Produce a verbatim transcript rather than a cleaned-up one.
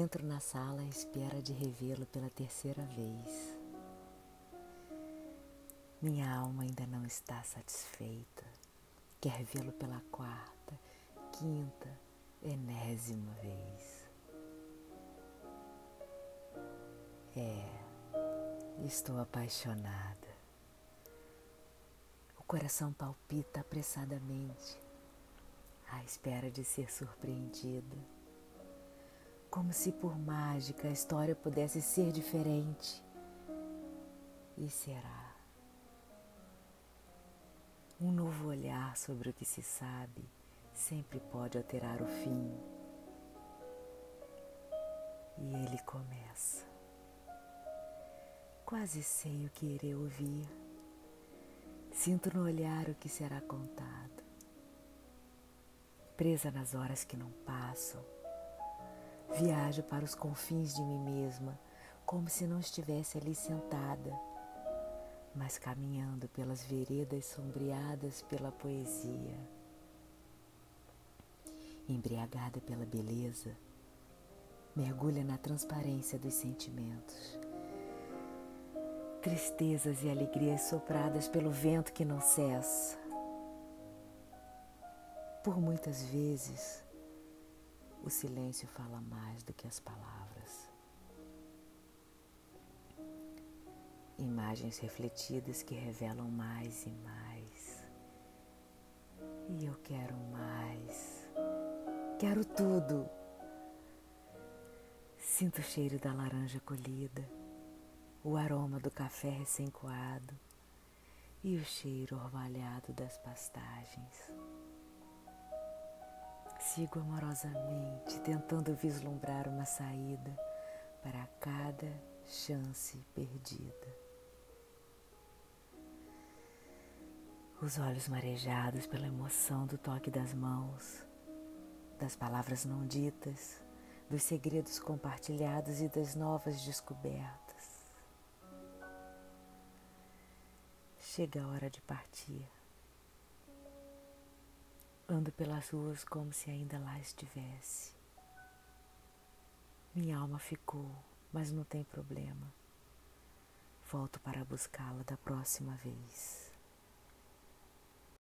Entro na sala à espera de revê-lo pela terceira vez. Minha alma ainda não está satisfeita. Quer vê-lo pela quarta, quinta, enésima vez. É, estou apaixonada. O coração palpita apressadamente, à espera de ser surpreendida. Como se por mágica a história pudesse ser diferente. E será. Um novo olhar sobre o que se sabe sempre pode alterar o fim. E ele começa. Quase sei o que irei ouvir. Sinto no olhar o que será contado. Presa nas horas que não passam, viajo para os confins de mim mesma, como se não estivesse ali sentada, mas caminhando pelas veredas sombreadas pela poesia. Embriagada pela beleza, mergulha na transparência dos sentimentos. Tristezas e alegrias sopradas pelo vento que não cessa. Por muitas vezes, o silêncio fala mais do que as palavras. Imagens refletidas que revelam mais e mais. E eu quero mais. Quero tudo. Sinto o cheiro da laranja colhida, o aroma do café recém-coado e o cheiro orvalhado das pastagens. Sigo amorosamente, tentando vislumbrar uma saída para cada chance perdida. Os olhos marejados pela emoção do toque das mãos, das palavras não ditas, dos segredos compartilhados e das novas descobertas. Chega a hora de partir. Ando pelas ruas como se ainda lá estivesse. Minha alma ficou, mas não tem problema. Volto para buscá-la da próxima vez.